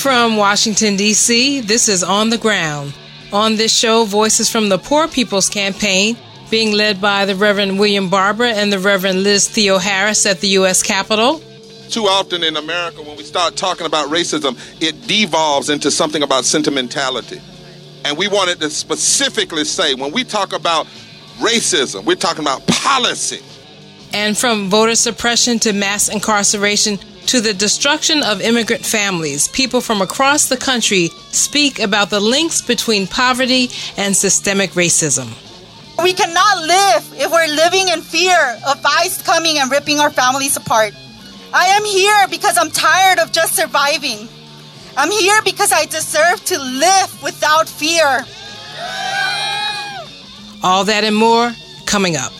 From Washington, D.C., this is On the Ground. On this show, voices from the Poor People's Campaign, being led by the Reverend William Barber and the Reverend Liz Theoharis at the U.S. Capitol. Too often in America, when we start talking about racism, it devolves into something about sentimentality. And we wanted to specifically say, when we talk about racism, we're talking about policy. And from voter suppression to mass incarceration to the destruction of immigrant families, people from across the country speak about the links between poverty and systemic racism. We cannot live if we're living in fear of ICE coming and ripping our families apart. I am here because I'm tired of just surviving. I'm here because I deserve to live without fear. All that and more coming up.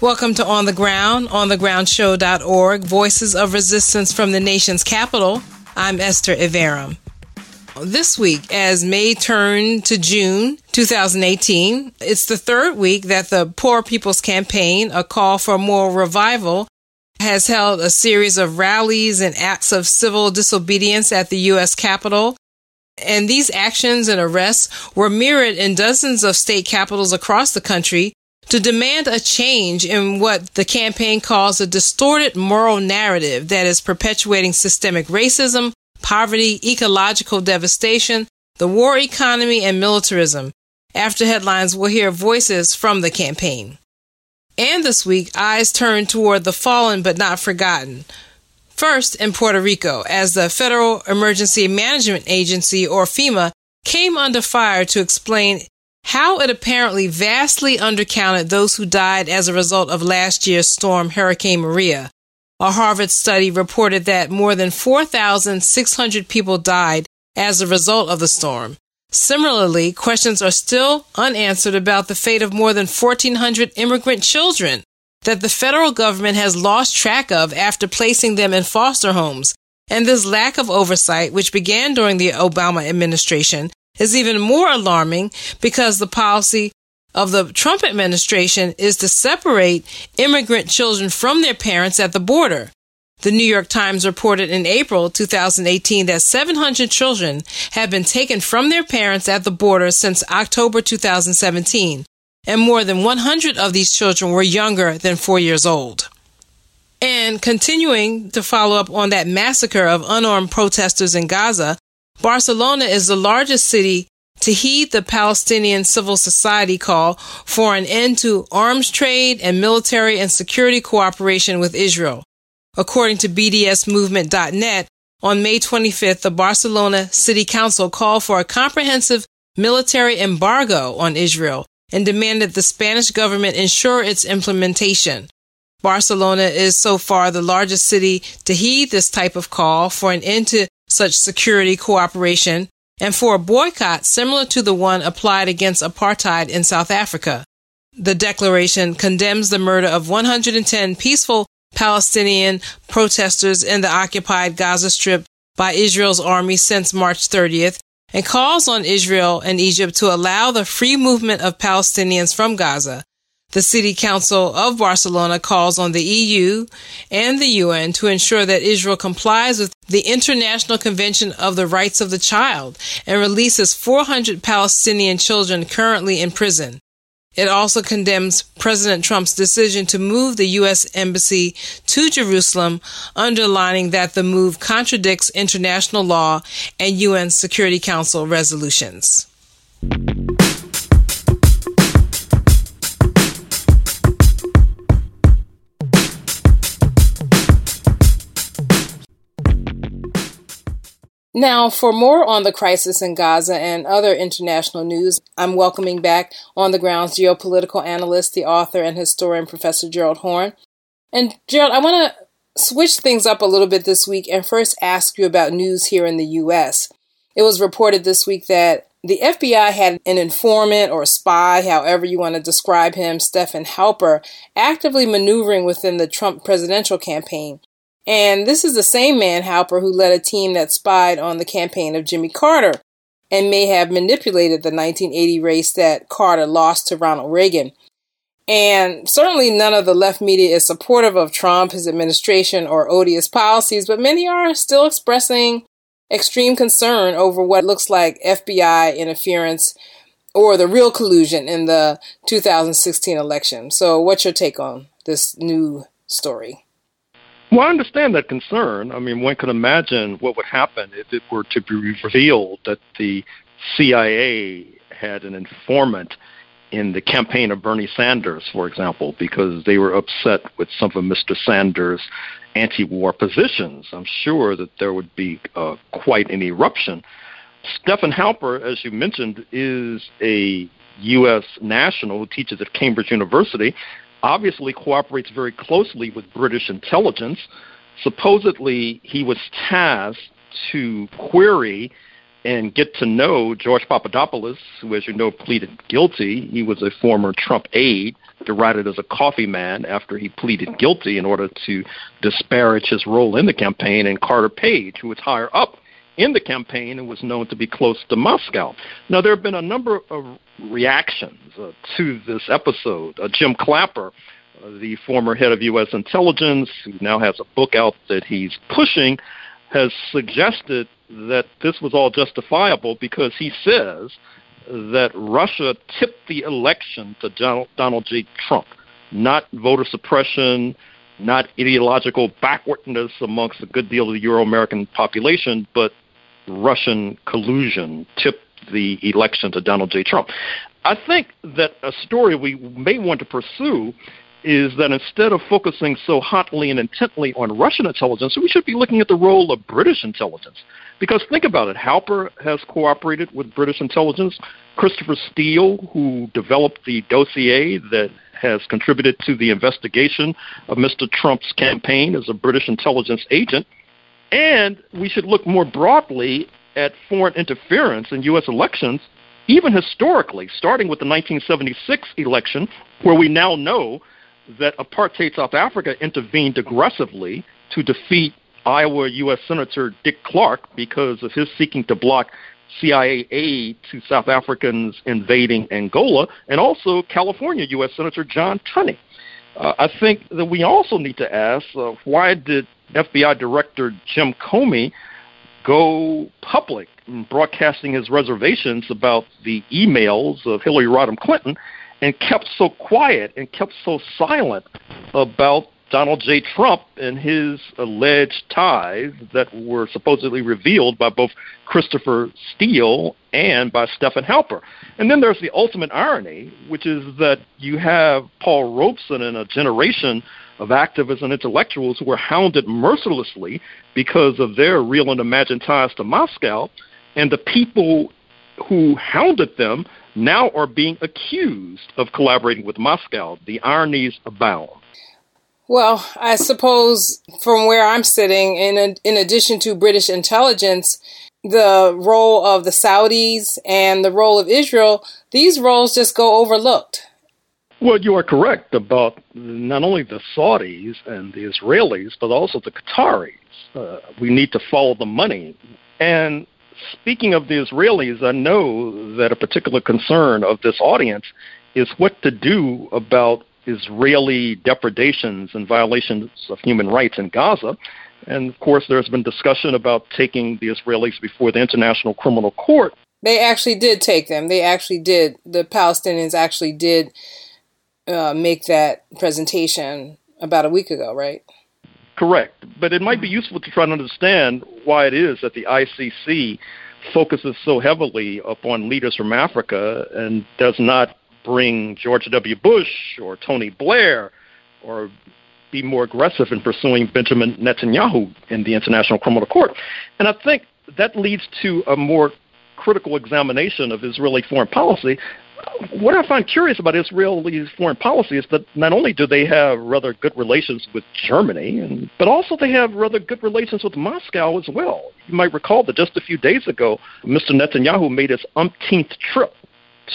Welcome to On the Ground, OnTheGroundShow.org, voices of resistance from the nation's capital. I'm Esther Ivarum. This week, as May turned to June 2018, it's the third week that the Poor People's Campaign, a call for moral revival, has held a series of rallies and acts of civil disobedience at the U.S. Capitol. And these actions and arrests were mirrored in dozens of state capitals across the country, to demand a change in what the campaign calls a distorted moral narrative that is perpetuating systemic racism, poverty, ecological devastation, the war economy, and militarism. After headlines, we'll hear voices from the campaign. And this week, eyes turn toward the fallen but not forgotten. First, in Puerto Rico, as the Federal Emergency Management Agency, or FEMA, came under fire to explain how it apparently vastly undercounted those who died as a result of last year's storm, Hurricane Maria. A Harvard study reported that more than 4,600 people died as a result of the storm. Similarly, questions are still unanswered about the fate of more than 1,400 immigrant children that the federal government has lost track of after placing them in foster homes. And this lack of oversight, which began during the Obama administration, is even more alarming because the policy of the Trump administration is to separate immigrant children from their parents at the border. The New York Times reported in April 2018 that 700 children have been taken from their parents at the border since October 2017, and more than 100 of these children were younger than 4 years old. And continuing to follow up on that massacre of unarmed protesters in Gaza, Barcelona is the largest city to heed the Palestinian civil society call for an end to arms trade and military and security cooperation with Israel. According to BDSMovement.net, on May 25th, the Barcelona City Council called for a comprehensive military embargo on Israel and demanded the Spanish government ensure its implementation. Barcelona is so far the largest city to heed this type of call for an end to such security cooperation, and for a boycott similar to the one applied against apartheid in South Africa. The declaration condemns the murder of 110 peaceful Palestinian protesters in the occupied Gaza Strip by Israel's army since March 30th, and calls on Israel and Egypt to allow the free movement of Palestinians from Gaza. The City Council of Barcelona calls on the EU and the UN to ensure that Israel complies with the International Convention of the Rights of the Child and releases 400 Palestinian children currently in prison. It also condemns President Trump's decision to move the U.S. Embassy to Jerusalem, underlining that the move contradicts international law and UN Security Council resolutions. Now, for more on the crisis in Gaza and other international news, I'm welcoming back On the Ground's geopolitical analyst, the author, and historian, Professor Gerald Horne. And Gerald, I want to switch things up a little bit this week and first ask you about news here in the U.S. It was reported this week that the FBI had an informant or spy, however you want to describe him, Stephen Halper, actively maneuvering within the Trump presidential campaign. And this is the same man, Halper, who led a team that spied on the campaign of Jimmy Carter and may have manipulated the 1980 race that Carter lost to Ronald Reagan. And certainly none of the left media is supportive of Trump, his administration, or odious policies, but many are still expressing extreme concern over what looks like FBI interference or the real collusion in the 2016 election. So what's your take on this new story? Well, I understand that concern. I mean, one could imagine what would happen if it were to be revealed that the CIA had an informant in the campaign of Bernie Sanders, for example, because they were upset with some of Mr. Sanders' anti-war positions. I'm sure that there would be quite an eruption. Stephen Halper, as you mentioned, is a U.S. national who teaches at Cambridge University, obviously cooperates very closely with British intelligence. Supposedly, he was tasked to query and get to know George Papadopoulos, who, as you know, pleaded guilty. He was a former Trump aide, derided as a coffee man after he pleaded guilty in order to disparage his role in the campaign, and Carter Page, who was higher up in the campaign and was known to be close to Moscow. Now, there have been a number of reactions to this episode. Jim Clapper, the former head of U.S. intelligence, who now has a book out that he's pushing, has suggested that this was all justifiable because he says that Russia tipped the election to Donald J. Trump, not voter suppression, not ideological backwardness amongst a good deal of the Euro-American population, but Russian collusion tipped the election to Donald J. Trump. I think that a story we may want to pursue is that instead of focusing so hotly and intently on Russian intelligence, we should be looking at the role of British intelligence. Because think about it, Halper has cooperated with British intelligence. Christopher Steele, who developed the dossier that has contributed to the investigation of Mr. Trump's campaign, as a British intelligence agent. And we should look more broadly at foreign interference in U.S. elections, even historically, starting with the 1976 election, where we now know that apartheid South Africa intervened aggressively to defeat Iowa U.S. Senator Dick Clark because of his seeking to block CIA aid to South Africans invading Angola, and also California U.S. Senator John Tunney. I think that we also need to ask, why did FBI Director Jim Comey go public in broadcasting his reservations about the emails of Hillary Rodham Clinton and kept so quiet and kept so silent about Donald J. Trump and his alleged ties that were supposedly revealed by both Christopher Steele and by Stephen Halper? And then there's the ultimate irony, which is that you have Paul Robeson and a generation of activists and intellectuals who were hounded mercilessly because of their real and imagined ties to Moscow, and the people who hounded them now are being accused of collaborating with Moscow. The ironies abound. Well, I suppose from where I'm sitting, in addition to British intelligence, the role of the Saudis and the role of Israel, these roles just go overlooked. Well, you are correct about not only the Saudis and the Israelis, but also the Qataris. We need to follow the money. And speaking of the Israelis, I know that a particular concern of this audience is what to do about Israeli depredations and violations of human rights in Gaza. And, of course, there's been discussion about taking the Israelis before the International Criminal Court. They actually did take them. They actually did. The Palestinians actually did make that presentation about a week ago, right? Correct. But it might be useful to try to understand why it is that the ICC focuses so heavily upon leaders from Africa and does not bring George W. Bush or Tony Blair, or be more aggressive in pursuing Benjamin Netanyahu in the International Criminal Court. And I think that leads to a more critical examination of Israeli foreign policy. what I find curious about Israel's foreign policy is that not only do they have rather good relations with Germany, but also they have rather good relations with Moscow as well. You might recall that just a few days ago, Mr. Netanyahu made his umpteenth trip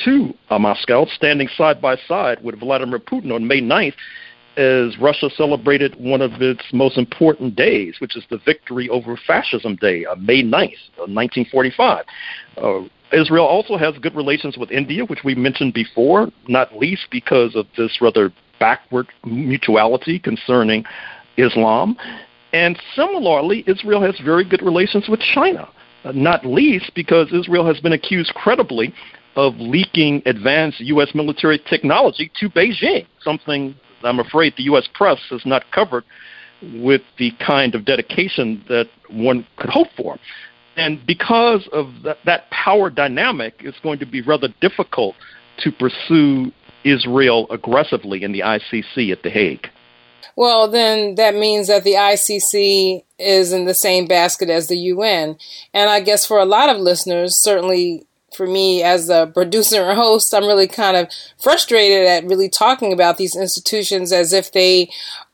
to Moscow, standing side by side with Vladimir Putin on May 9th, as Russia celebrated one of its most important days, which is the Victory over Fascism Day, May 9th, 1945. Israel also has good relations with India, which we mentioned before, not least because of this rather backward mutuality concerning Islam. And similarly, Israel has very good relations with China, not least because Israel has been accused credibly of leaking advanced U.S. military technology to Beijing, something I'm afraid the U.S. press has not covered with the kind of dedication that one could hope for. And because of that power dynamic, it's going to be rather difficult to pursue Israel aggressively in the ICC at The Hague. Well, then that means that the ICC is in the same basket as the UN. And I guess for a lot of listeners, certainly for me as a producer and host, I'm really kind of frustrated at really talking about these institutions as if they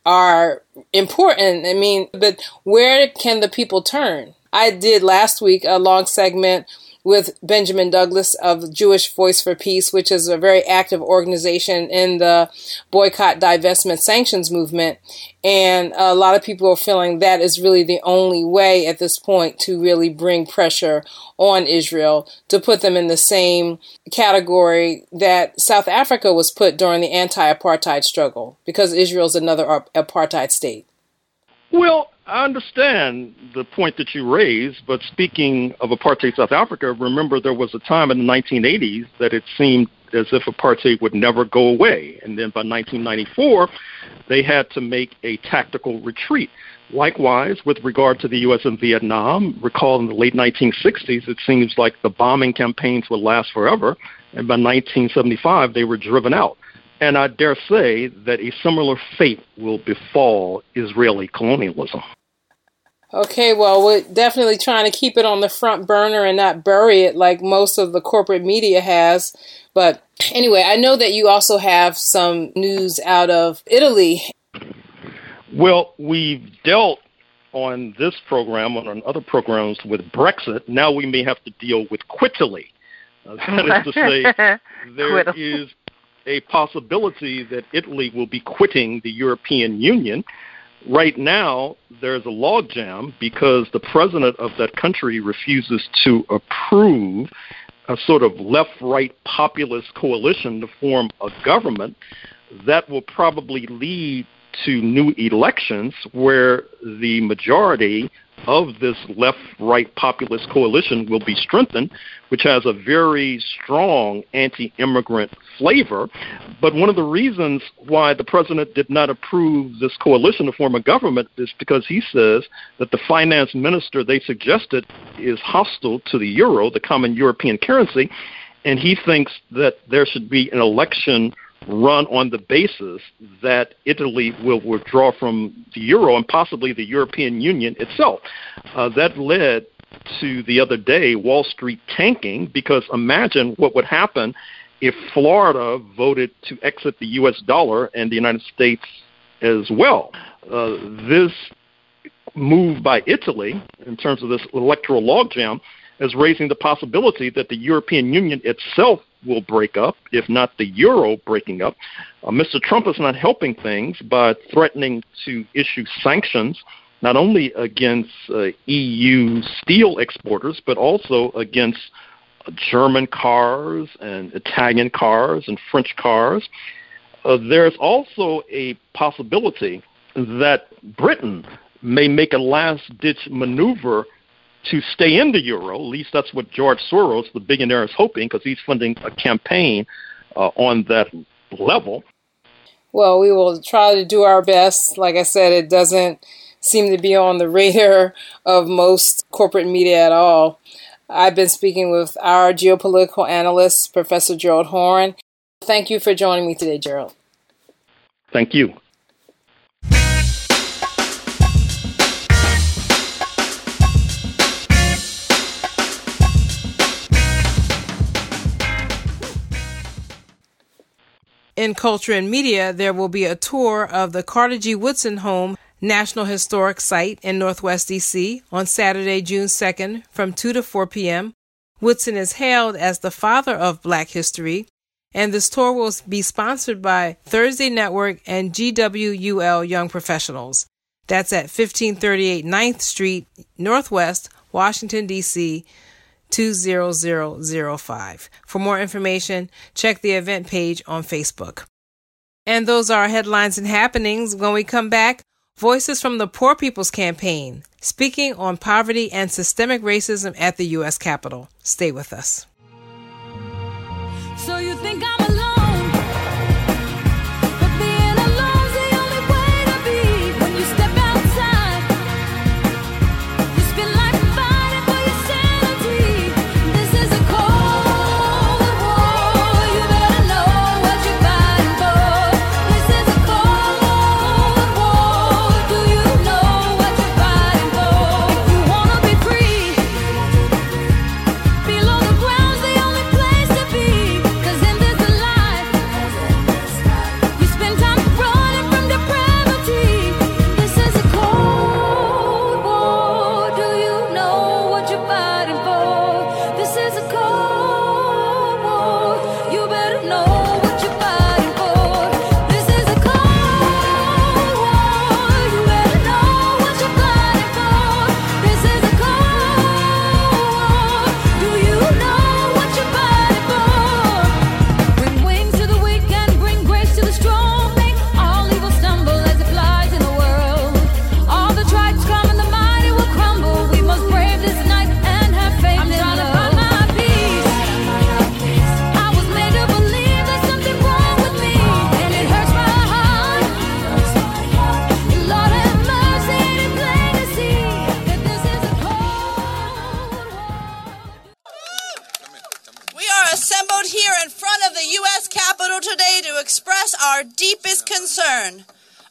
are important. I mean, but where can the people turn? I did last week a long segment with Benjamin Douglas of Jewish Voice for Peace, which is a very active organization in the boycott, divestment, sanctions movement. And a lot of people are feeling that is really the only way at this point to really bring pressure on Israel, to put them in the same category that South Africa was put during the anti-apartheid struggle, because Israel is another apartheid state. Well, I understand the point that you raise, but speaking of apartheid South Africa, remember there was a time in the 1980s that it seemed as if apartheid would never go away. And then by 1994, they had to make a tactical retreat. Likewise, with regard to the U.S. and Vietnam, recall in the late 1960s, it seems like the bombing campaigns would last forever. And by 1975, they were driven out. And I dare say that a similar fate will befall Israeli colonialism. Okay, well, we're definitely trying to keep it on the front burner and not bury it like most of the corporate media has. But anyway, I know that you also have some news out of Italy. Well, we've dealt on this program and on other programs with Brexit. Now we may have to deal with Quitaly. That is to say, there is a possibility that Italy will be quitting the European Union. Right now, there's a logjam because the president of that country refuses to approve a sort of left-right populist coalition to form a government that will probably lead to new elections where the majority of this left-right populist coalition will be strengthened, which has a very strong anti-immigrant flavor. But one of the reasons why the president did not approve this coalition to form a government is because he says that the finance minister they suggested is hostile to the euro, the common European currency, and he thinks that there should be an election run on the basis that Italy will withdraw from the euro and possibly the European Union itself. That led to the other day Wall Street tanking, because imagine what would happen if Florida voted to exit the U.S. dollar and the United States as well. This move by Italy in terms of this electoral logjam is raising the possibility that the European Union itself will break up, if not the euro breaking up. Mr. Trump is not helping things by threatening to issue sanctions, not only against EU steel exporters, but also against German cars and Italian cars and French cars. There's also a possibility that Britain may make a last-ditch maneuver to stay in the euro. At least that's what George Soros, the billionaire, is hoping, because he's funding a campaign on that level. Well, we will try to do our best. Like I said, it doesn't seem to be on the radar of most corporate media at all. I've been speaking with our geopolitical analyst, Professor Gerald Horne. Thank you for joining me today, Gerald. Thank you. In culture and media, there will be a tour of the Carter G. Woodson Home National Historic Site in Northwest D.C. on Saturday, June 2nd from 2 to 4 p.m. Woodson is hailed as the father of Black history, and this tour will be sponsored by Thursday Network and GWUL Young Professionals. That's at 1538 9th Street, Northwest, Washington, D.C., 20005. For more information, check the event page on Facebook. And those are our headlines and happenings. When we come back, voices from the Poor People's Campaign speaking on poverty and systemic racism at the U.S. Capitol. Stay with us. So you think I'm alone?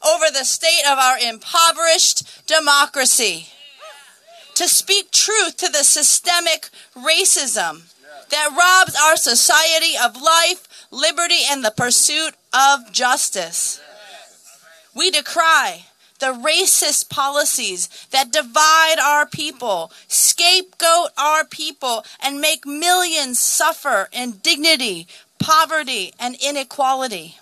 Over the state of our impoverished democracy, to speak truth to the systemic racism that robs our society of life, liberty, and the pursuit of justice. We decry the racist policies that divide our people, scapegoat our people, and make millions suffer indignity, poverty, and inequality.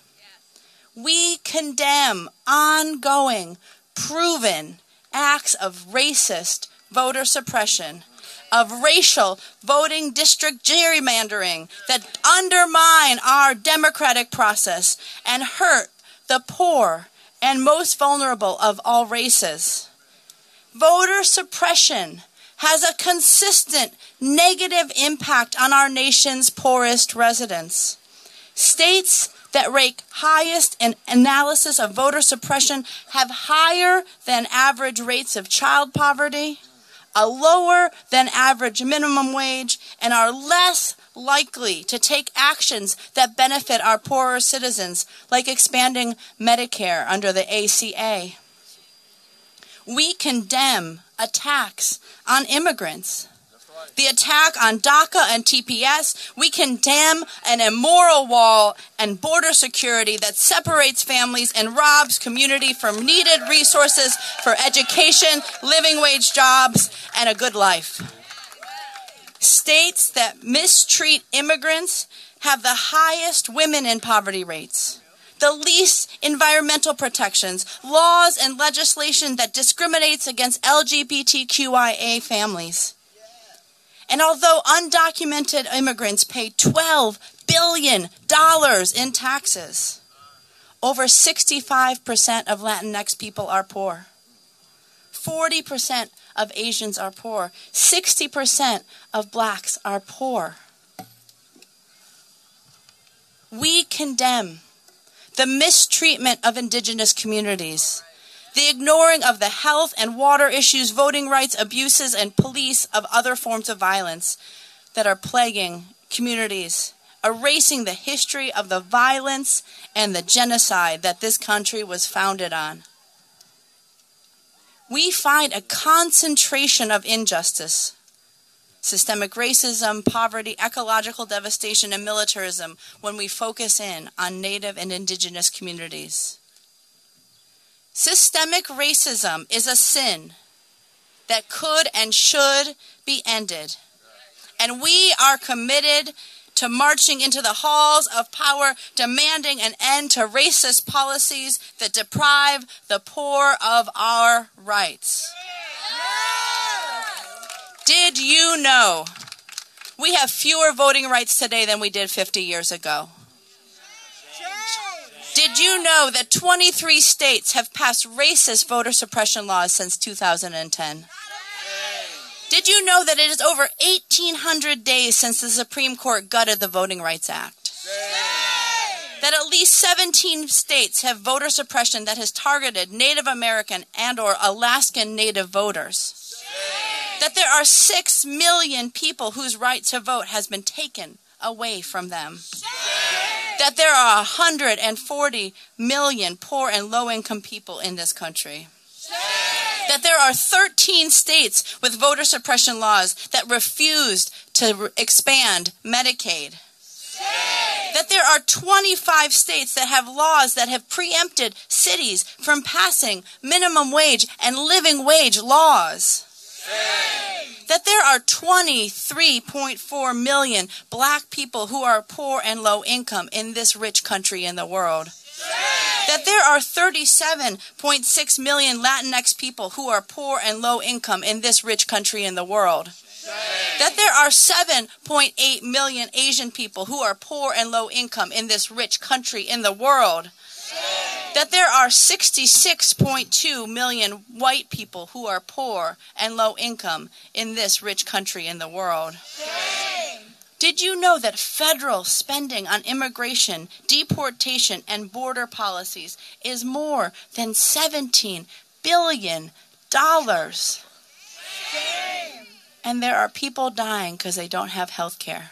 We condemn ongoing, proven acts of racist voter suppression, of racial voting district gerrymandering that undermine our democratic process and hurt the poor and most vulnerable of all races. Voter suppression has a consistent negative impact on our nation's poorest residents. States that rank highest in analysis of voter suppression have higher than average rates of child poverty, a lower than average minimum wage, and are less likely to take actions that benefit our poorer citizens, like expanding Medicare under the ACA. We condemn attacks on immigrants. The attack on DACA and TPS, we condemn an immoral wall and border security that separates families and robs community from needed resources for education, living wage jobs, and a good life. States that mistreat immigrants have the highest women in poverty rates, the least environmental protections, laws and legislation that discriminates against LGBTQIA families. And although undocumented immigrants pay $12 billion in taxes, over 65% of Latinx people are poor. 40% of Asians are poor. 60% of blacks are poor. We condemn the mistreatment of indigenous communities, the ignoring of the health and water issues, voting rights abuses, and police of other forms of violence that are plaguing communities, erasing the history of the violence and the genocide that this country was founded on. We find a concentration of injustice, systemic racism, poverty, ecological devastation, and militarism when we focus in on Native and Indigenous communities. Systemic racism is a sin that could and should be ended. And we are committed to marching into the halls of power, demanding an end to racist policies that deprive the poor of our rights. Did you know we have fewer voting rights today than we did 50 years ago? Did you know that 23 states have passed racist voter suppression laws since 2010? Did you know that it is over 1,800 days since the Supreme Court gutted the Voting Rights Act? That at least 17 states have voter suppression that has targeted Native American and or Alaskan Native voters? That there are 6 million people whose right to vote has been taken away from them? That there are 140 million poor and low-income people in this country? That there are 13 states with voter suppression laws that refused to expand Medicaid? That there are 25 states that have laws that have preempted cities from passing minimum wage and living wage laws? That there are 23.4 million black people who are poor and low income in this rich country in the world? That there are 37.6 million Latinx people who are poor and low income in this rich country in the world? That there are 7.8 million Asian people who are poor and low income in this rich country in the world? That there are 66.2 million white people who are poor and low income in this rich country in the world? Did you know that federal spending on immigration, deportation, and border policies is more than $17 billion? And there are people dying because they don't have health care.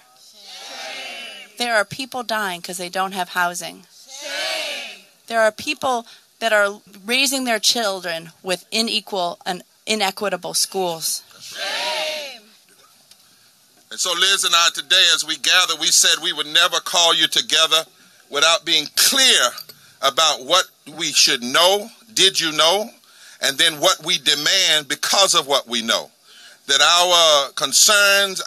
There are people dying because they don't have housing. There are people that are raising their children with unequal and inequitable schools. And so Liz and I today, as we gather, we said we would never call you together without being clear about what we should know, did you know, and then what we demand because of what we know. That our concerns,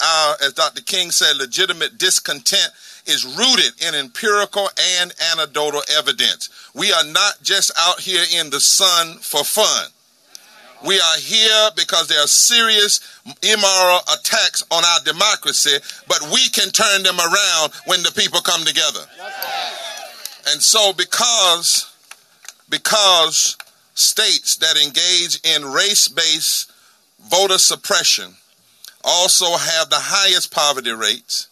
as Dr. King said, legitimate discontent is rooted in empirical and anecdotal evidence. We are not just out here in the sun for fun. We are here because there are serious immoral attacks on our democracy, but we can turn them around when the people come together. And so because states that engage in race-based voter suppression also have the highest poverty rates,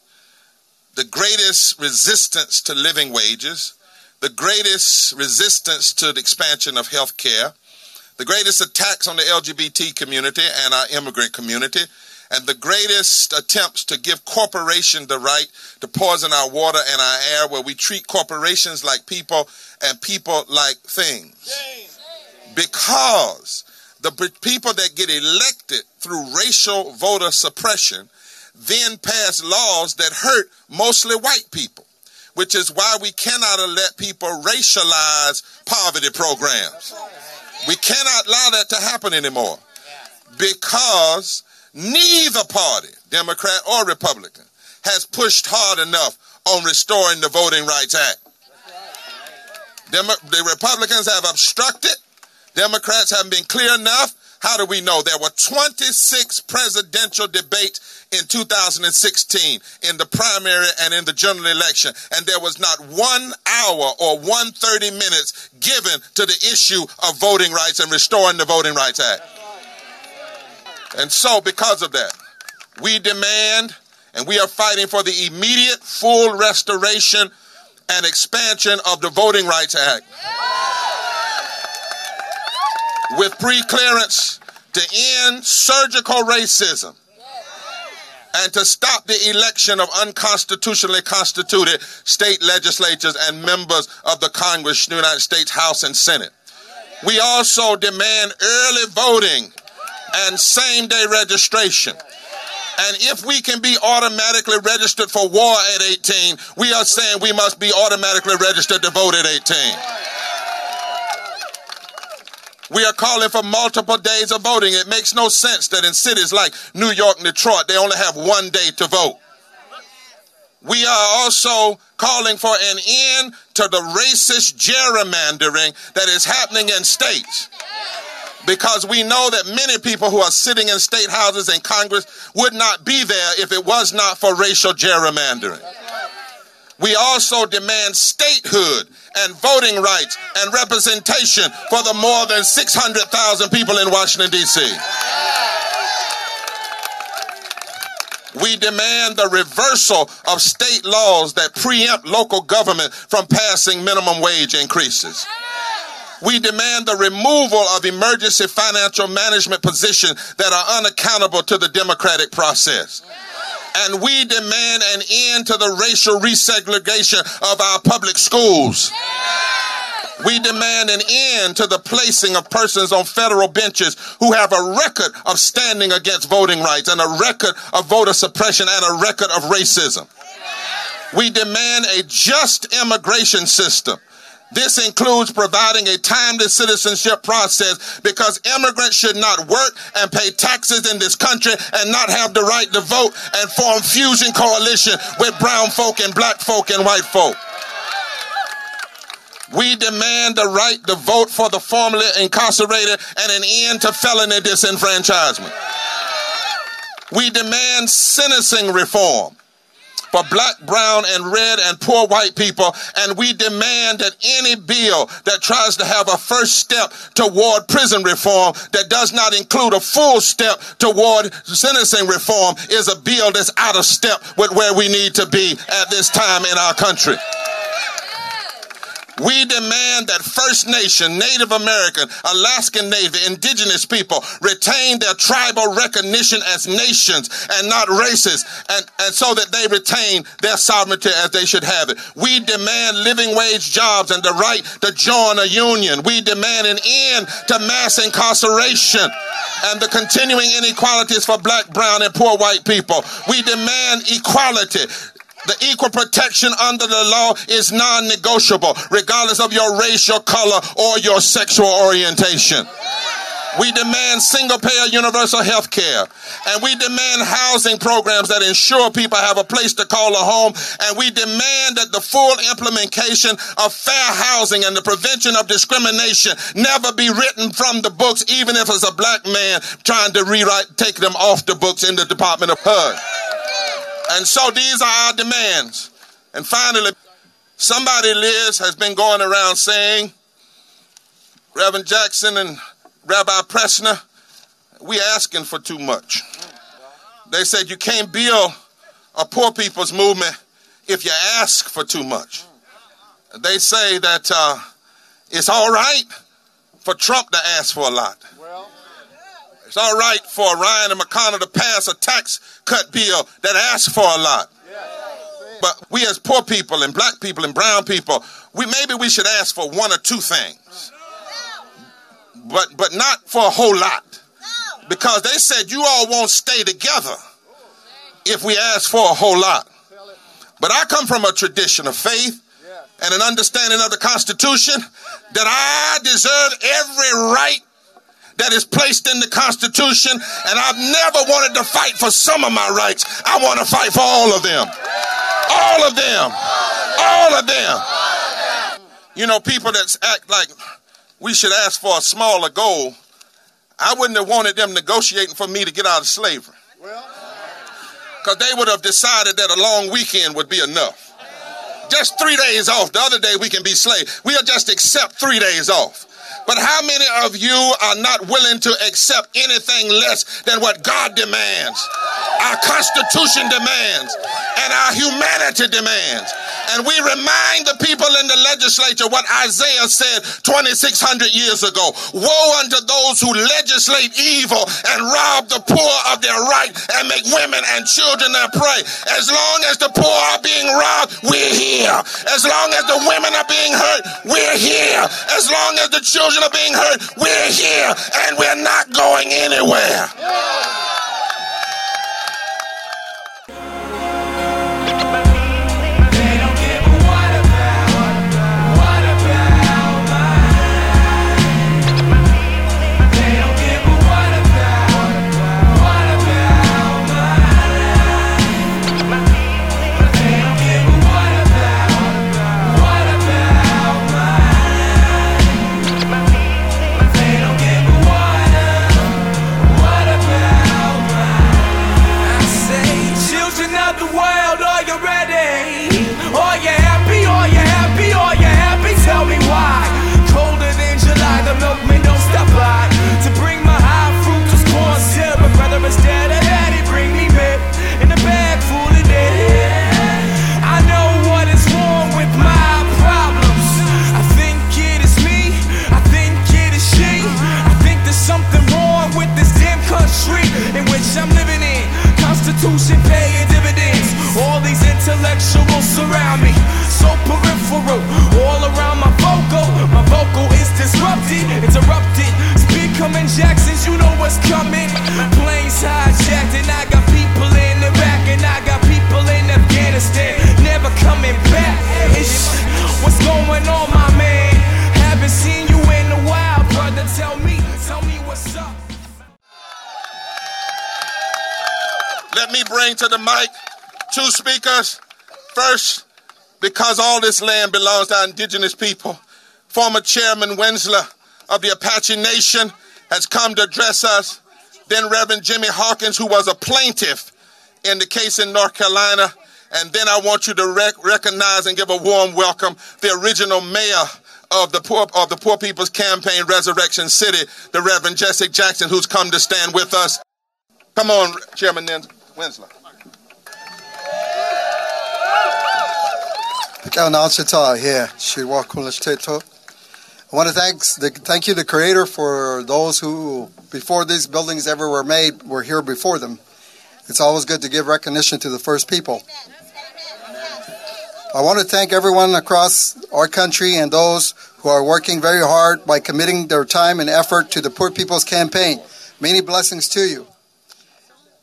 the greatest resistance to living wages, the greatest resistance to the expansion of health care, the greatest attacks on the LGBT community and our immigrant community, and the greatest attempts to give corporations the right to poison our water and our air, where we treat corporations like people and people like things. Because the people that get elected through racial voter suppression then pass laws that hurt mostly white people, which is why we cannot let people racialize poverty programs. We cannot allow that to happen anymore, because neither party, Democrat or Republican, has pushed hard enough on restoring the Voting Rights Act. The Republicans have obstructed. Democrats haven't been clear enough. How do we know? There were 26 presidential debates in 2016 in the primary and in the general election, and there was not 1 hour or 130 minutes given to the issue of voting rights and restoring the Voting Rights Act. And so because of that, we demand, and we are fighting for the immediate full restoration and expansion of the Voting Rights Act, with pre-clearance to end surgical racism and to stop the election of unconstitutionally constituted state legislatures and members of the Congress, the United States House and Senate. We also demand early voting and same-day registration. And if we can be automatically registered for war at 18, we are saying we must be automatically registered to vote at 18. We are calling for multiple days of voting. It makes no sense that in cities like New York and Detroit, they only have one day to vote. We are also calling for an end to the racist gerrymandering that is happening in states. Because we know that many people who are sitting in state houses and Congress would not be there if it was not for racial gerrymandering. We also demand statehood and voting rights and representation for the more than 600,000 people in Washington, D.C. We demand the reversal of state laws that preempt local government from passing minimum wage increases. We demand the removal of emergency financial management positions that are unaccountable to the democratic process. And we demand an end to the racial resegregation of our public schools. We demand an end to the placing of persons on federal benches who have a record of standing against voting rights and a record of voter suppression and a record of racism. We demand a just immigration system. This includes providing a timely citizenship process because immigrants should not work and pay taxes in this country and not have the right to vote and form fusion coalition with brown folk and black folk and white folk. We demand the right to vote for the formerly incarcerated and an end to felony disenfranchisement. We demand sentencing reform for black, brown, and red and poor white people, and we demand that any bill that tries to have a first step toward prison reform that does not include a full step toward sentencing reform is a bill that's out of step with where we need to be at this time in our country. We demand that First Nation, Native American, Alaskan Native, indigenous people retain their tribal recognition as nations and not races, and so that they retain their sovereignty as they should have it. We demand living wage jobs and the right to join a union. We demand an end to mass incarceration and the continuing inequalities for black, brown, and poor white people. We demand equality. The equal protection under the law is non-negotiable, regardless of your race, your color, or your sexual orientation. We demand single-payer universal health care, and we demand housing programs that ensure people have a place to call a home, and we demand that the full implementation of fair housing and the prevention of discrimination never be written from the books, even if it's a black man trying to rewrite, take them off the books in the Department of HUD. And so these are our demands. And finally, somebody, Liz, has been going around saying, Reverend Jackson and Rabbi Pressner, we asking for too much. They said you can't build a poor people's movement if you ask for too much. They say that it's all right for Trump to ask for a lot. It's all right for Ryan and McConnell to pass a tax cut bill that asks for a lot. But we as poor people and black people and brown people, maybe we should ask for one or two things. But not for a whole lot. Because they said you all won't stay together if we ask for a whole lot. But I come from a tradition of faith and an understanding of the Constitution that I deserve every right that is placed in the Constitution, and I've never wanted to fight for some of my rights. I want to fight for all of them. All of them. All of them. You know, people that act like we should ask for a smaller goal, I wouldn't have wanted them negotiating for me to get out of slavery. Because they would have decided that a long weekend would be enough. Just 3 days off. The other day we can be slaves. We'll just accept 3 days off. But how many of you are not willing to accept anything less than what God demands, our Constitution demands, and our humanity demands? And we remind the people in the legislature what Isaiah said 2,600 years ago. Woe unto those who legislate evil and rob the poor of their right and make women and children their prey. As long as the poor are being robbed, we're here. As long as the women are being hurt, we're here. As long as the children are being hurt, we're here, and we're not going anywhere. Jacksons, you know what's coming. Planes hijacked, and I got people in Iraq, and I got people in Afghanistan, never coming back. What's going on, my man? Haven't seen you in a while, brother. Tell me what's up. Let me bring to the mic two speakers. First, because all this land belongs to our indigenous people, former Chairman Wensler of the Apache Nation has come to address us. Then Reverend Jimmy Hawkins, who was a plaintiff in the case in North Carolina. And then I want you to recognize and give a warm welcome the original mayor of the Poor People's Campaign, Resurrection City, the Reverend Jesse Jackson, who's come to stand with us. Come on, Chairman Wensler. I want to thank you, the Creator, for those who, before these buildings ever were made, were here before them. It's always good to give recognition to the first people. I want to thank everyone across our country and those who are working very hard by committing their time and effort to the Poor People's Campaign. Many blessings to you.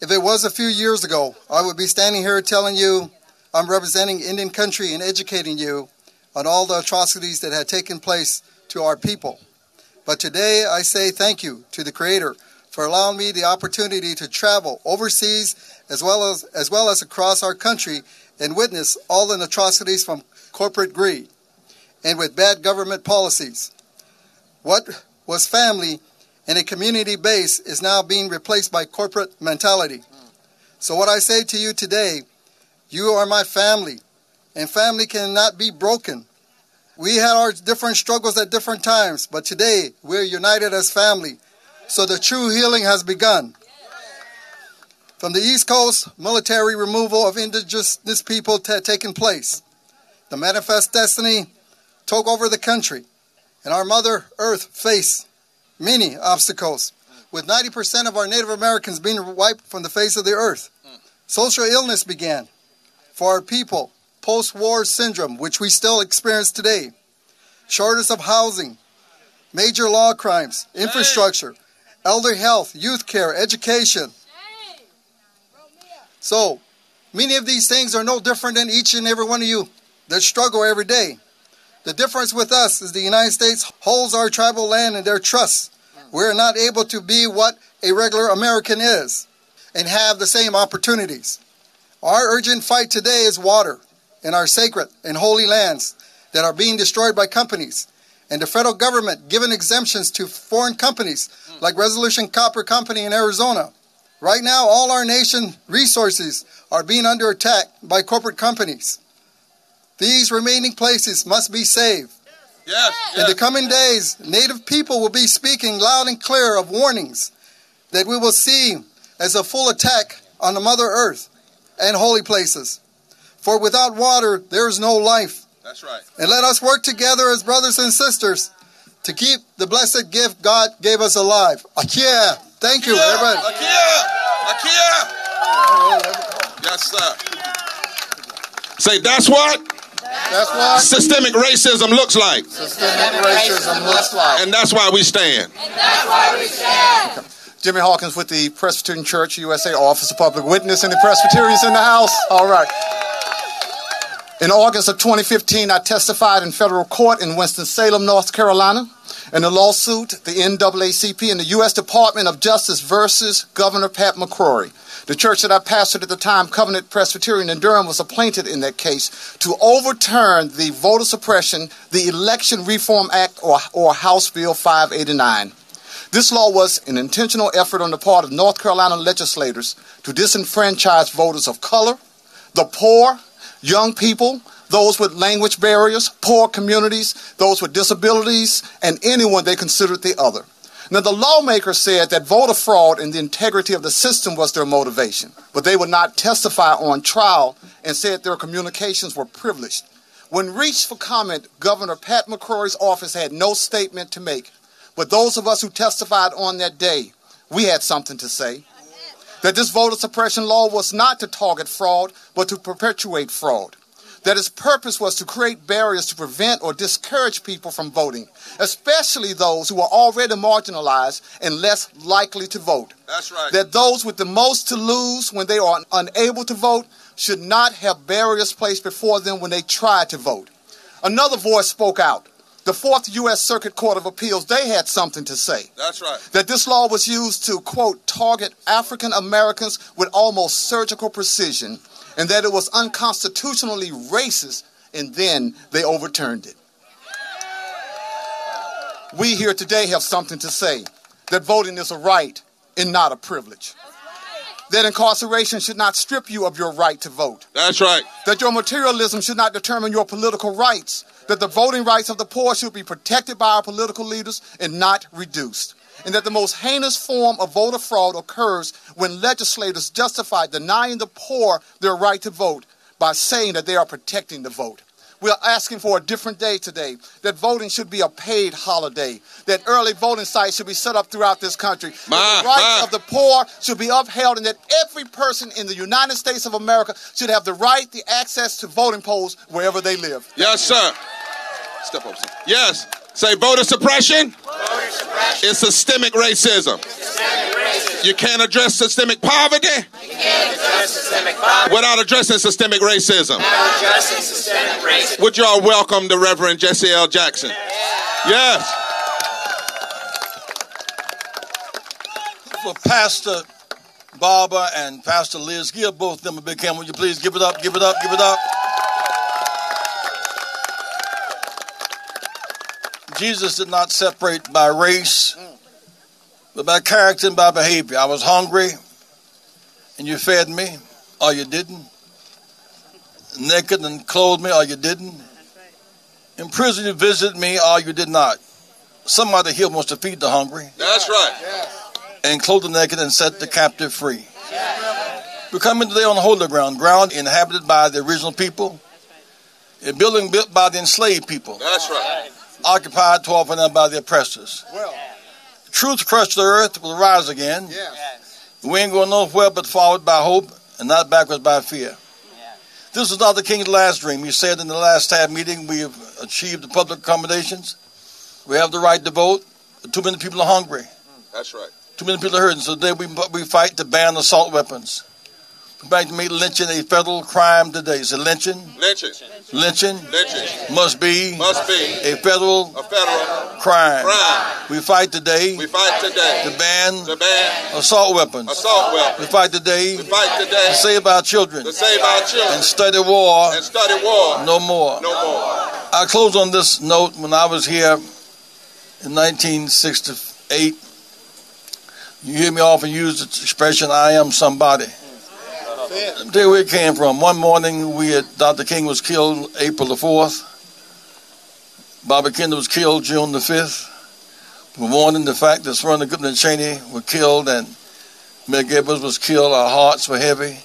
If it was a few years ago, I would be standing here telling you I'm representing Indian country and educating you on all the atrocities that had taken place to our people. But today I say thank you to the Creator for allowing me the opportunity to travel overseas as well as across our country and witness all the atrocities from corporate greed and with bad government policies. What was family and a community base is now being replaced by corporate mentality. So what I say to you today, you are my family, and family cannot be broken. We had our different struggles at different times, but today we're united as family. So the true healing has begun. From the East Coast, military removal of indigenous people had taken place. The manifest destiny took over the country, and our Mother Earth faced many obstacles, with 90% of our Native Americans being wiped from the face of the earth. Social illness began for our people. Post-war syndrome, which we still experience today, shortage of housing, major law crimes, infrastructure, elder health, youth care, education. So, many of these things are no different than each and every one of you that struggle every day. The difference with us is the United States holds our tribal land in their trust. We're not able to be what a regular American is and have the same opportunities. Our urgent fight today is water in our sacred and holy lands that are being destroyed by companies, and the federal government giving exemptions to foreign companies like Resolution Copper Company in Arizona. Right now, all our nation resources are being under attack by corporate companies. These remaining places must be saved. Yes. In the coming days, Native people will be speaking loud and clear of warnings that we will see as a full attack on the Mother Earth and holy places. For without water, there is no life. That's right. And let us work together as brothers and sisters to keep the blessed gift God gave us alive. Akia. Thank you, everybody. Akia. Yes, sir. Say, that's what? That's what systemic racism looks like. Systemic racism looks like. And that's why we stand. And that's why we stand. Jimmy Hawkins with the Presbyterian Church USA Office of Public Witness, and the Presbyterians in the house. All right. In August of 2015, I testified in federal court in Winston-Salem, North Carolina, in a lawsuit, the NAACP and the U.S. Department of Justice versus Governor Pat McCrory. The church that I pastored at the time, Covenant Presbyterian in Durham, was a plaintiff in that case to overturn the voter suppression, the Election Reform Act, or House Bill 589. This law was an intentional effort on the part of North Carolina legislators to disenfranchise voters of color, the poor, young people, those with language barriers, poor communities, those with disabilities, and anyone they considered the other. Now, the lawmakers said that voter fraud and the integrity of the system was their motivation, but they would not testify on trial and said their communications were privileged. When reached for comment, Governor Pat McCrory's office had no statement to make. But those of us who testified on that day, we had something to say. That this voter suppression law was not to target fraud, but to perpetuate fraud. that its purpose was to create barriers to prevent or discourage people from voting, especially those who are already marginalized and less likely to vote. That's right. That those with the most to lose when they are unable to vote should not have barriers placed before them when they try to vote. Another voice spoke out. The Fourth U.S. Circuit Court of Appeals, they had something to say. That's right. That this law was used to, quote, target African Americans with almost surgical precision, and that it was unconstitutionally racist, and then they overturned it. We here today have something to say, that voting is a right and not a privilege. That incarceration should not strip you of your right to vote. That's right. That your materialism should not determine your political rights. That the voting rights of the poor should be protected by our political leaders and not reduced. And that the most heinous form of voter fraud occurs when legislators justify denying the poor their right to vote by saying that they are protecting the vote. We are asking for a different day today, that voting should be a paid holiday, that early voting sites should be set up throughout this country, that the rights of the poor should be upheld, and that every person in the United States of America should have the right, the access to voting polls wherever they live. Yes, sir. Step up, sir. Yes. Say voter suppression. Voter suppression. It's systemic racism. You can't address systemic poverty without addressing systemic racism. Would y'all welcome the Reverend Jesse L. Jackson? Yeah. Yes. For Pastor Barber and Pastor Liz, give both of them a big hand. Would you please give it up, give it up, give it up? Jesus did not separate by race, but by character and by behavior. I was hungry, and you fed me, or you didn't. Naked and clothed me, or you didn't. In prison you visited me, or you did not. Somebody here wants to feed the hungry. That's right. And clothe the naked and set the captive free. We're coming today on holy ground, ground inhabited by the original people, a building built by the enslaved people. That's right. Occupied, torn down by the oppressors. Truth crushed the earth will rise again. Yes. We ain't going nowhere but forward by hope and not backwards by fear. Yeah. This is not the king's last dream. He said in the last staff meeting, we have achieved the public accommodations. We have the right to vote. Too many people are hungry. That's right. Too many people are hurting. So today we fight to ban assault weapons. We're back to make lynching a federal crime today. Is it lynching? Lynching. Lynching. Lynching. Must be. A federal crime. We fight today. To ban. Assault weapons. We fight today. To save our children. And study war. No more. I close on this note. When I was here in 1968, you hear me often use the expression, I am somebody. Let me tell you where it came from. One morning, Dr. King was killed April the 4th. Bobby Kennedy was killed June the 5th. We warned in the fact that Schwerner, Goodman, and Chaney were killed, and Meg Gibbons was killed. Our hearts were heavy.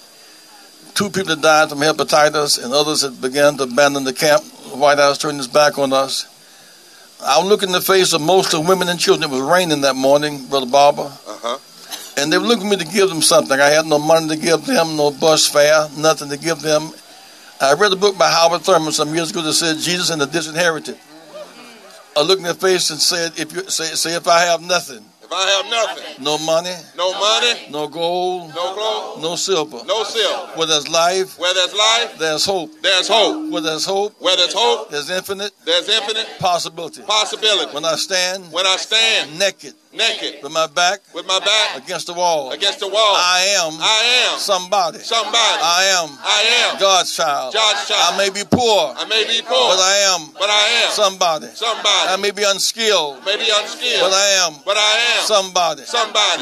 2 people had died from hepatitis, and others had begun to abandon the camp. The White House turned its back on us. I looked in the face of most of women and children. It was raining that morning, Brother Barber. Uh-huh. And they were looking for me to give them something. I had no money to give them, no bus fare, nothing to give them. I read a book by Howard Thurman some years ago that said, Jesus and the Disinherited. I looked in their face and said, if I have nothing. If I have nothing. No money. No gold. No silver. Where there's life. There's hope. Where there's hope. There's infinite. Possibility. When I stand. Naked. With my back. Against the wall. I am. Somebody. I am. God's child. I may be poor. But I am. Somebody. I may be unskilled. But I am. Somebody.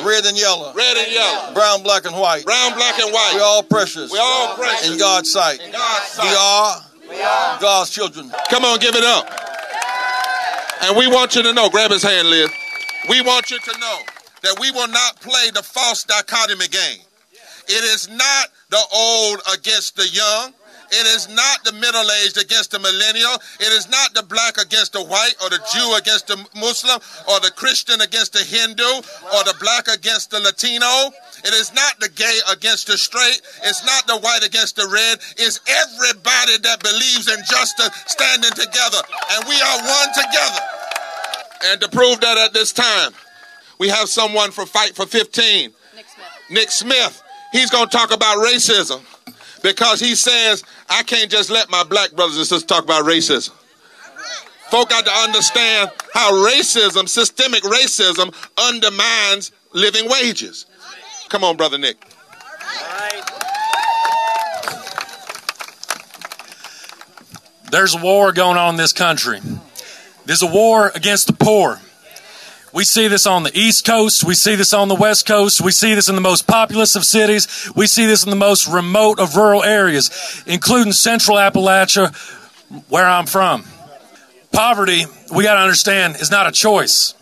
Red and yellow. Brown, black, and white. We're all precious. In God's sight. We are God's children. Come on, give it up. And we want you to know. Grab his hand, Liz. We want you to know that we will not play the false dichotomy game. It is not the old against the young. It is not the middle-aged against the millennial. It is not the black against the white, or the Jew against the Muslim, or the Christian against the Hindu, or the black against the Latino. It is not the gay against the straight. It's not the white against the red. It's everybody that believes in justice standing together. And we are one together. And to prove that at this time, we have someone for Fight for 15. Nick Smith. He's going to talk about racism, because he says, I can't just let my black brothers and sisters talk about racism. Folk got to understand how racism, systemic racism, undermines living wages. Come on, Brother Nick. All right. There's a war going on in this country. There's a war against the poor. We see this on the East Coast. We see this on the West Coast. We see this in the most populous of cities. We see this in the most remote of rural areas, including central Appalachia, where I'm from. Poverty, we got to understand, is not a choice.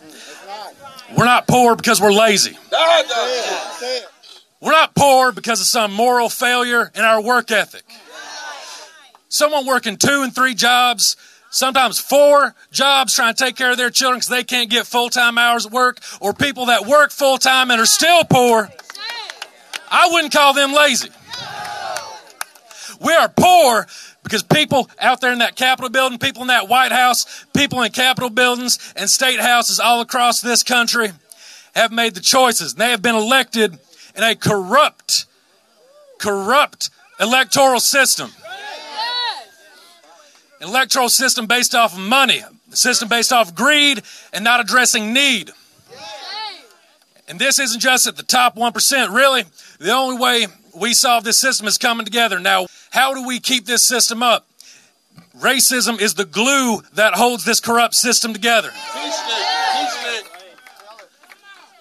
We're not poor because we're lazy. We're not poor because of some moral failure in our work ethic. Someone working 2 and 3 jobs, sometimes 4 jobs, trying to take care of their children because they can't get full-time hours at work, or people that work full-time and are still poor, I wouldn't call them lazy. We are poor because people out there in that Capitol building, people in that White House, people in Capitol buildings and state houses all across this country have made the choices. And they have been elected in a corrupt electoral system. An electoral system based off of money, a system based off of greed and not addressing need. And this isn't just at the top 1%. Really, the only way we solve this system is coming together. Now, how do we keep this system up? Racism is the glue that holds this corrupt system together.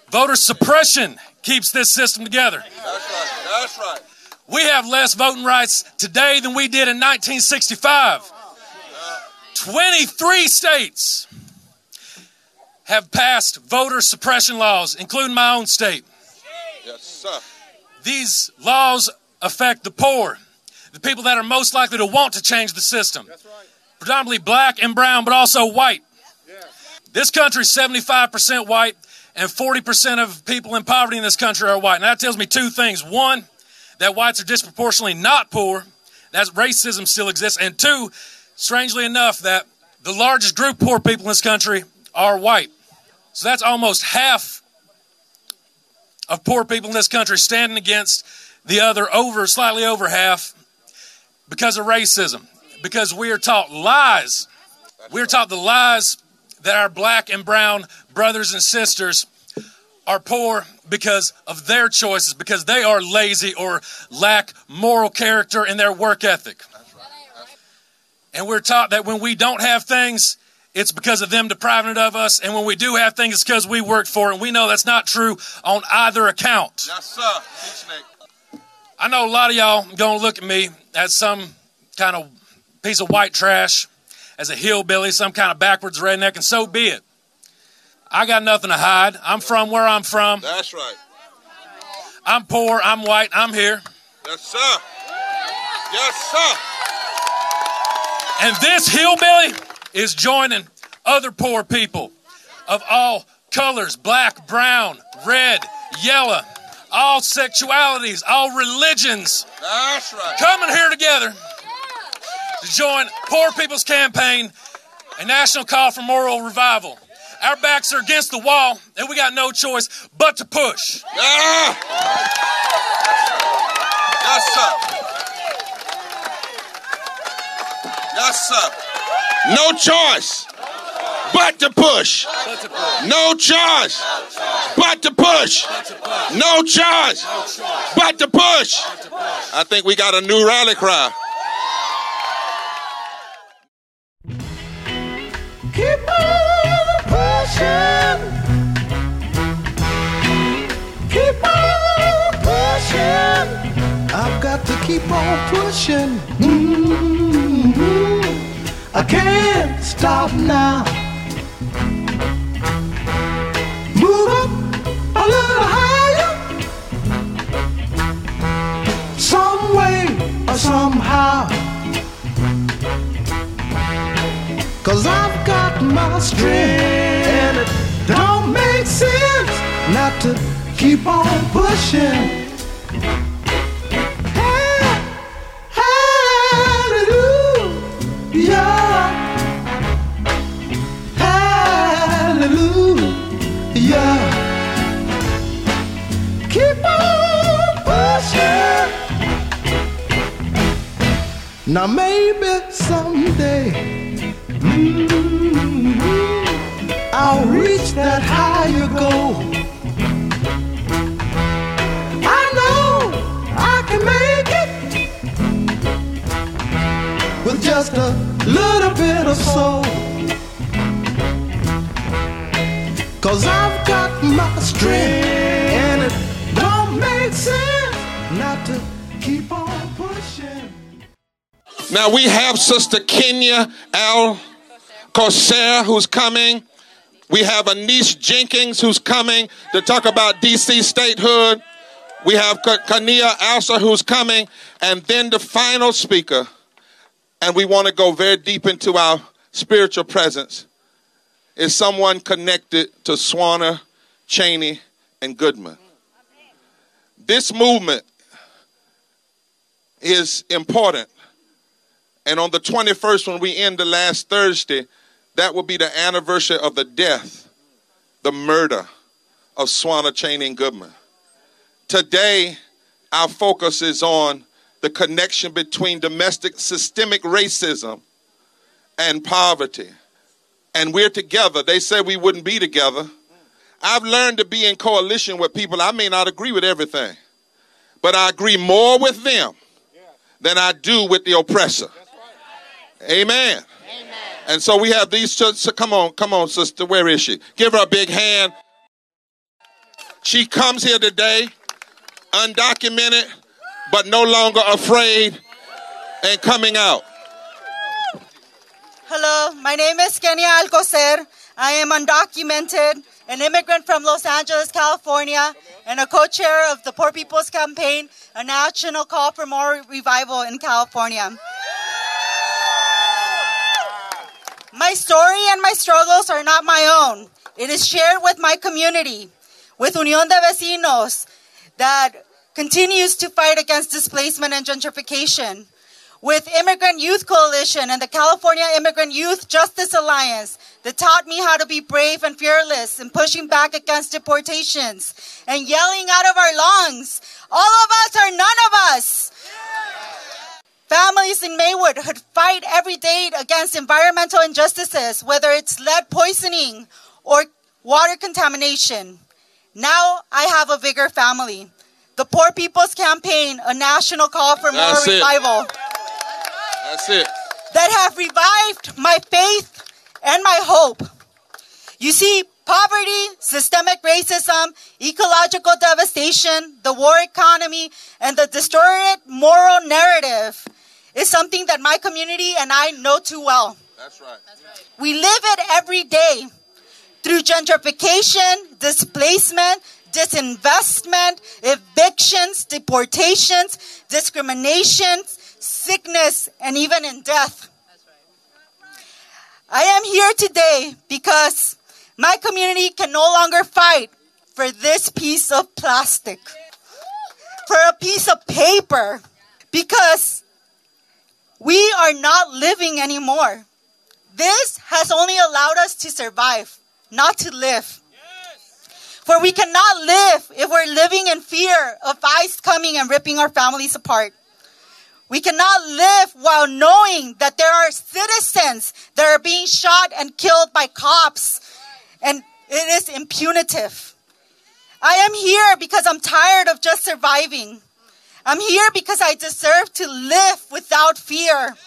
Voter suppression keeps this system together. That's right. We have less voting rights today than we did in 1965. 23 states have passed voter suppression laws, including my own state. Yes, sir. These laws affect the poor, the people that are most likely to want to change the system. That's right. Predominantly black and brown, but also white. Yeah. This country is 75% white, and 40% of people in poverty in this country are white. And that tells me 2 things. 1, that whites are disproportionately not poor. That's racism still exists. And 2, strangely enough, that the largest group of poor people in this country are white. So that's almost half of poor people in this country standing against the other slightly over half because of racism. Because we are taught lies. We are taught the lies that our black and brown brothers and sisters are poor because of their choices, because they are lazy or lack moral character in their work ethic. And we're taught that when we don't have things, it's because of them depriving it of us. And when we do have things, it's because we worked for it. And we know that's not true on either account. Yes, sir. I know a lot of y'all going to look at me as some kind of piece of white trash, as a hillbilly, some kind of backwards redneck, and so be it. I got nothing to hide. I'm from where I'm from. That's right. I'm poor. I'm white. I'm here. Yes, sir. Yes, sir. And this hillbilly is joining other poor people of all colors, black, brown, red, yellow, all sexualities, all religions. That's right. Coming here together to join Poor People's Campaign, a national call for moral revival. Our backs are against the wall, and we got no choice but to push. Yeah. Yes, sir. Yes, sir. No choice but to push. No choice but to push. No choice but to push. I think we got a new rally cry. Keep on pushing. Keep on pushing. I've got to keep on pushing. I can't stop now. Move up a little higher. Some way or somehow. string, and it don't make sense not to keep on pushing. Now maybe someday I'll reach that higher goal. I know I can make it with just a little bit of soul, 'cause I've got my strength and it don't make sense not to keep on pushing. Now we have Sister Kenia Alcocer who's coming. We have Anice Jenkins who's coming to talk about DC statehood. We have Kenia Alcocer who's coming. And then the final speaker. And we want to go very deep into our spiritual presence. Is someone connected to Schwerner, Chaney, and Goodman. This movement is important. And on the 21st, when we end the last Thursday, that will be the anniversary of the death, the murder of Schwerner, Chaney, and Goodman. Today, our focus is on the connection between domestic systemic racism and poverty. And we're together. They said we wouldn't be together. I've learned to be in coalition with people. I may not agree with everything, but I agree more with them than I do with the oppressor. Amen. Amen. And so we have these two. So come on, sister. Where is she? Give her a big hand. She comes here today, undocumented, but no longer afraid and coming out. Hello, my name is Kenia Alcocer. I am undocumented, an immigrant from Los Angeles, California, and a co-chair of the Poor People's Campaign, a national call for more revival in California. My story and my struggles are not my own. It is shared with my community, with Unión de Vecinos, that continues to fight against displacement and gentrification, with Immigrant Youth Coalition and the California Immigrant Youth Justice Alliance that taught me how to be brave and fearless in pushing back against deportations and yelling out of our lungs, all of us are none of us. Families in Maywood who fight every day against environmental injustices, whether it's lead poisoning or water contamination. Now I have a bigger family. The Poor People's Campaign, a national call for more revival. That's it. That have revived my faith and my hope. You see, poverty, systemic racism, ecological devastation, the war economy, and the distorted moral narrative is something that my community and I know too well. That's right. That's right. We live it every day through gentrification, displacement, disinvestment, evictions, deportations, discriminations, sickness, and even in death. That's right. I am here today because my community can no longer fight for this piece of plastic, for a piece of paper, because we are not living anymore. This has only allowed us to survive, not to live. Yes. For we cannot live if we're living in fear of ICE coming and ripping our families apart. We cannot live while knowing that there are citizens that are being shot and killed by cops, and it is impunitive. I am here because I'm tired of just surviving. I'm here because I deserve to live without fear.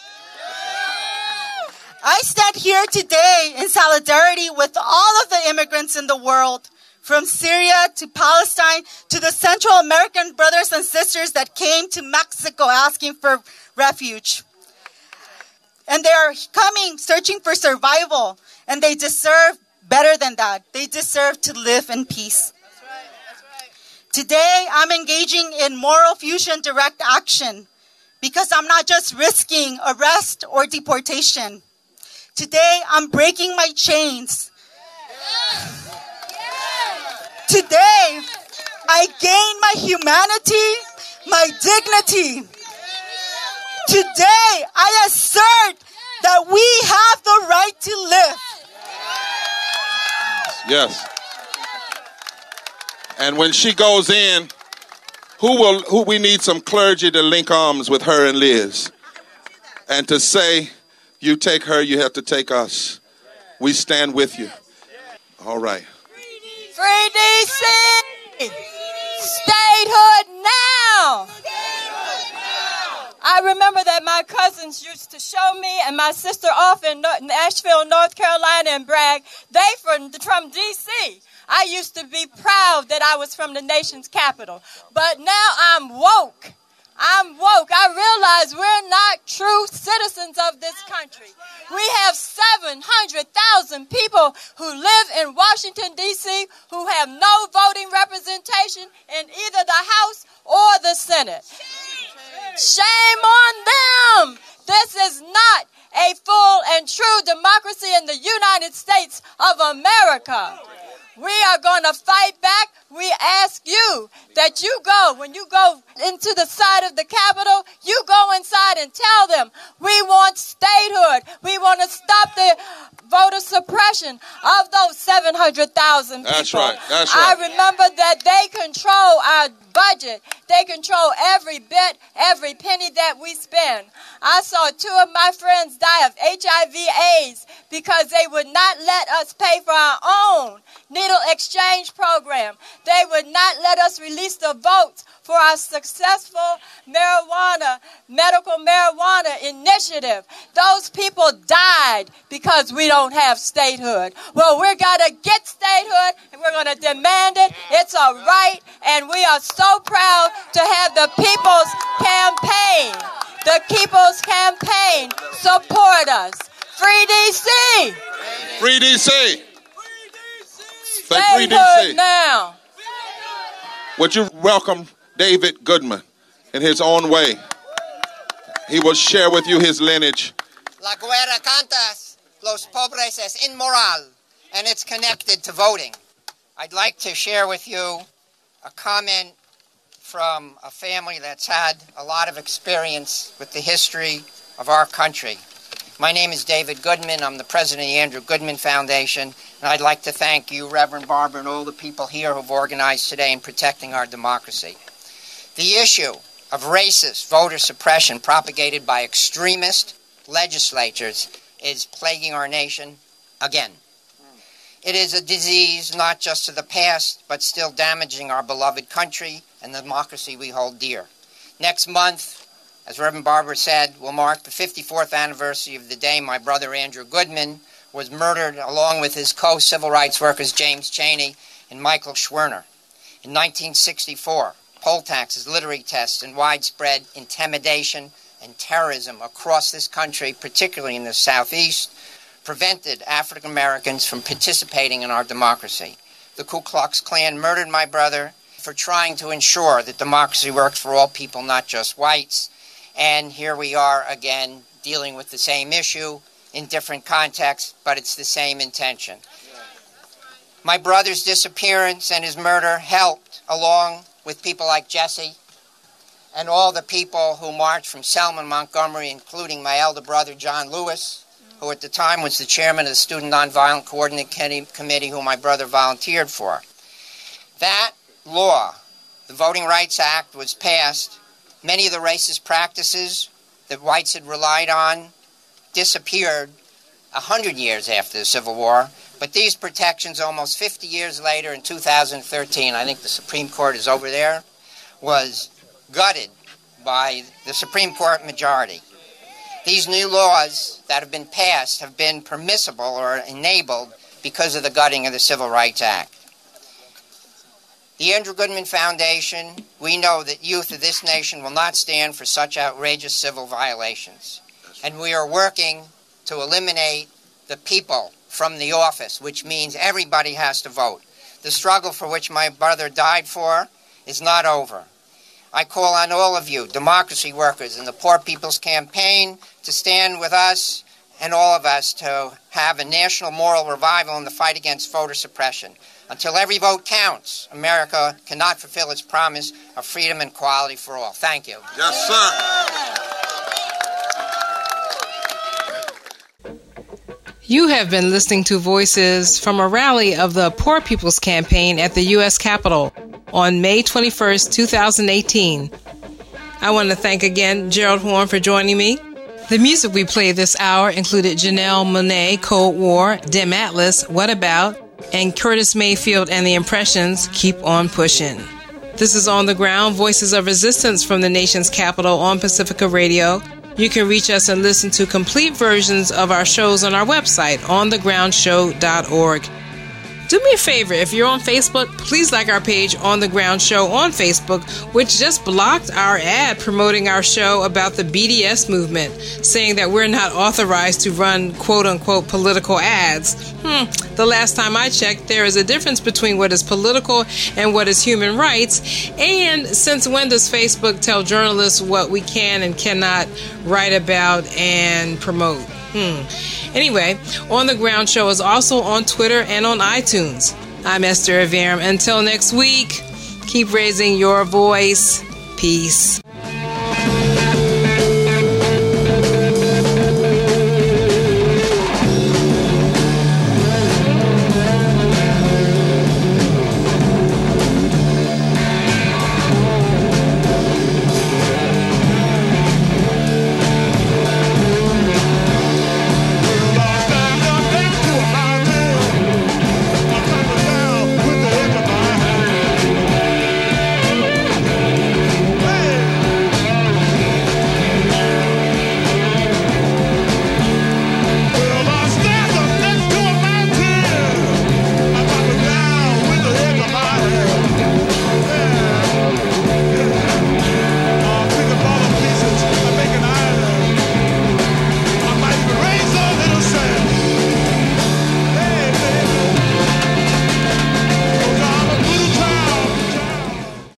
I stand here today in solidarity with all of the immigrants in the world, from Syria to Palestine to the Central American brothers and sisters that came to Mexico asking for refuge. And they are coming, searching for survival, and they deserve better than that. They deserve to live in peace. That's right. That's right. Today, I'm engaging in moral fusion direct action because I'm not just risking arrest or deportation. Today, I'm breaking my chains. Today, I gain my humanity, my dignity. Today, I assert that we have the right to live. Yes. And when she goes in, we need some clergy to link arms with her and Liz. And to say, you take her, you have to take us. We stand with you. All right. Free D.C. Statehood now. I remember that my cousins used to show me, and my sister off in Asheville, North Carolina, and brag, they from D.C. I used to be proud that I was from the nation's capital. But now I'm woke. I'm woke. I realize we're not true citizens of this country. We have 700,000 people who live in Washington, D.C., who have no voting representation in either the House or the Senate. Shame on them! This is not a full and true democracy in the United States of America. We are going to fight back. We ask you that you go, when you go into the side of the Capitol, you go inside and tell them, we want statehood. We want to stop the voter suppression of those 700,000 people. That's right. That's right. I remember that they control our budget. They control every bit, every penny that we spend. I saw two of my friends die of HIV/AIDS because they would not let us pay for our own needle exchange program. They would not let us release the votes for our successful medical marijuana initiative. Those people died because we don't have statehood. Well, we're going to get statehood, and we're going to demand it. It's a right, and we are so proud to have the People's Campaign. The People's Campaign support us. Free D.C. Free D.C. Statehood now. Would you welcome David Goodman in his own way? He will share with you his lineage. La guerra cantas, los pobres es inmoral, and it's connected to voting. I'd like to share with you a comment from a family that's had a lot of experience with the history of our country. My name is David Goodman. I'm the president of the Andrew Goodman Foundation, and I'd like to thank you, Reverend Barber, and all the people here who've organized today in protecting our democracy. The issue of racist voter suppression propagated by extremist legislatures is plaguing our nation again. It is a disease not just of the past, but still damaging our beloved country and the democracy we hold dear. Next month, as Reverend Barber said, will mark the 54th anniversary of the day my brother Andrew Goodman was murdered along with his co-civil rights workers James Chaney and Michael Schwerner. In 1964, poll taxes, literary tests, and widespread intimidation and terrorism across this country, particularly in the Southeast, prevented African Americans from participating in our democracy. The Ku Klux Klan murdered my brother for trying to ensure that democracy worked for all people, not just whites. And here we are again dealing with the same issue in different contexts, but it's the same intention. My brother's disappearance and his murder helped, along with people like Jesse and all the people who marched from Selma to Montgomery, including my elder brother John Lewis, who at the time was the chairman of the Student Nonviolent Coordinating Committee, who my brother volunteered for. That law, the Voting Rights Act, was passed. Many of the racist practices that whites had relied on disappeared 100 years after the Civil War, but these protections almost 50 years later in 2013, I think the Supreme Court is over there, was gutted by the Supreme Court majority. These new laws that have been passed have been permissible or enabled because of the gutting of the Civil Rights Act. The Andrew Goodman Foundation, we know that youth of this nation will not stand for such outrageous civil violations. And we are working to eliminate the people from the office, which means everybody has to vote. The struggle for which my brother died for is not over. I call on all of you, democracy workers in the Poor People's Campaign, to stand with us and all of us to have a national moral revival in the fight against voter suppression. Until every vote counts, America cannot fulfill its promise of freedom and equality for all. Thank you. Yes, sir. You have been listening to voices from a rally of the Poor People's Campaign at the U.S. Capitol on May 21st, 2018. I want to thank again Gerald Horne for joining me. The music we played this hour included Janelle Monáe, Cold War, Dim Atlas, What About?, and Curtis Mayfield and the Impressions, Keep on Pushing. This is On the Ground, Voices of Resistance from the Nation's Capital on Pacifica Radio. You can reach us and listen to complete versions of our shows on our website, OnTheGroundShow.org. Do me a favor, if you're on Facebook, please like our page On the Ground Show on Facebook, which just blocked our ad promoting our show about the BDS movement, saying that we're not authorized to run quote-unquote political ads. The last time I checked, there is a difference between what is political and what is human rights. And since when does Facebook tell journalists what we can and cannot write about and promote? Anyway, On the Ground Show is also on Twitter and on iTunes. I'm Esther Ivarum. Until next week, keep raising your voice. Peace.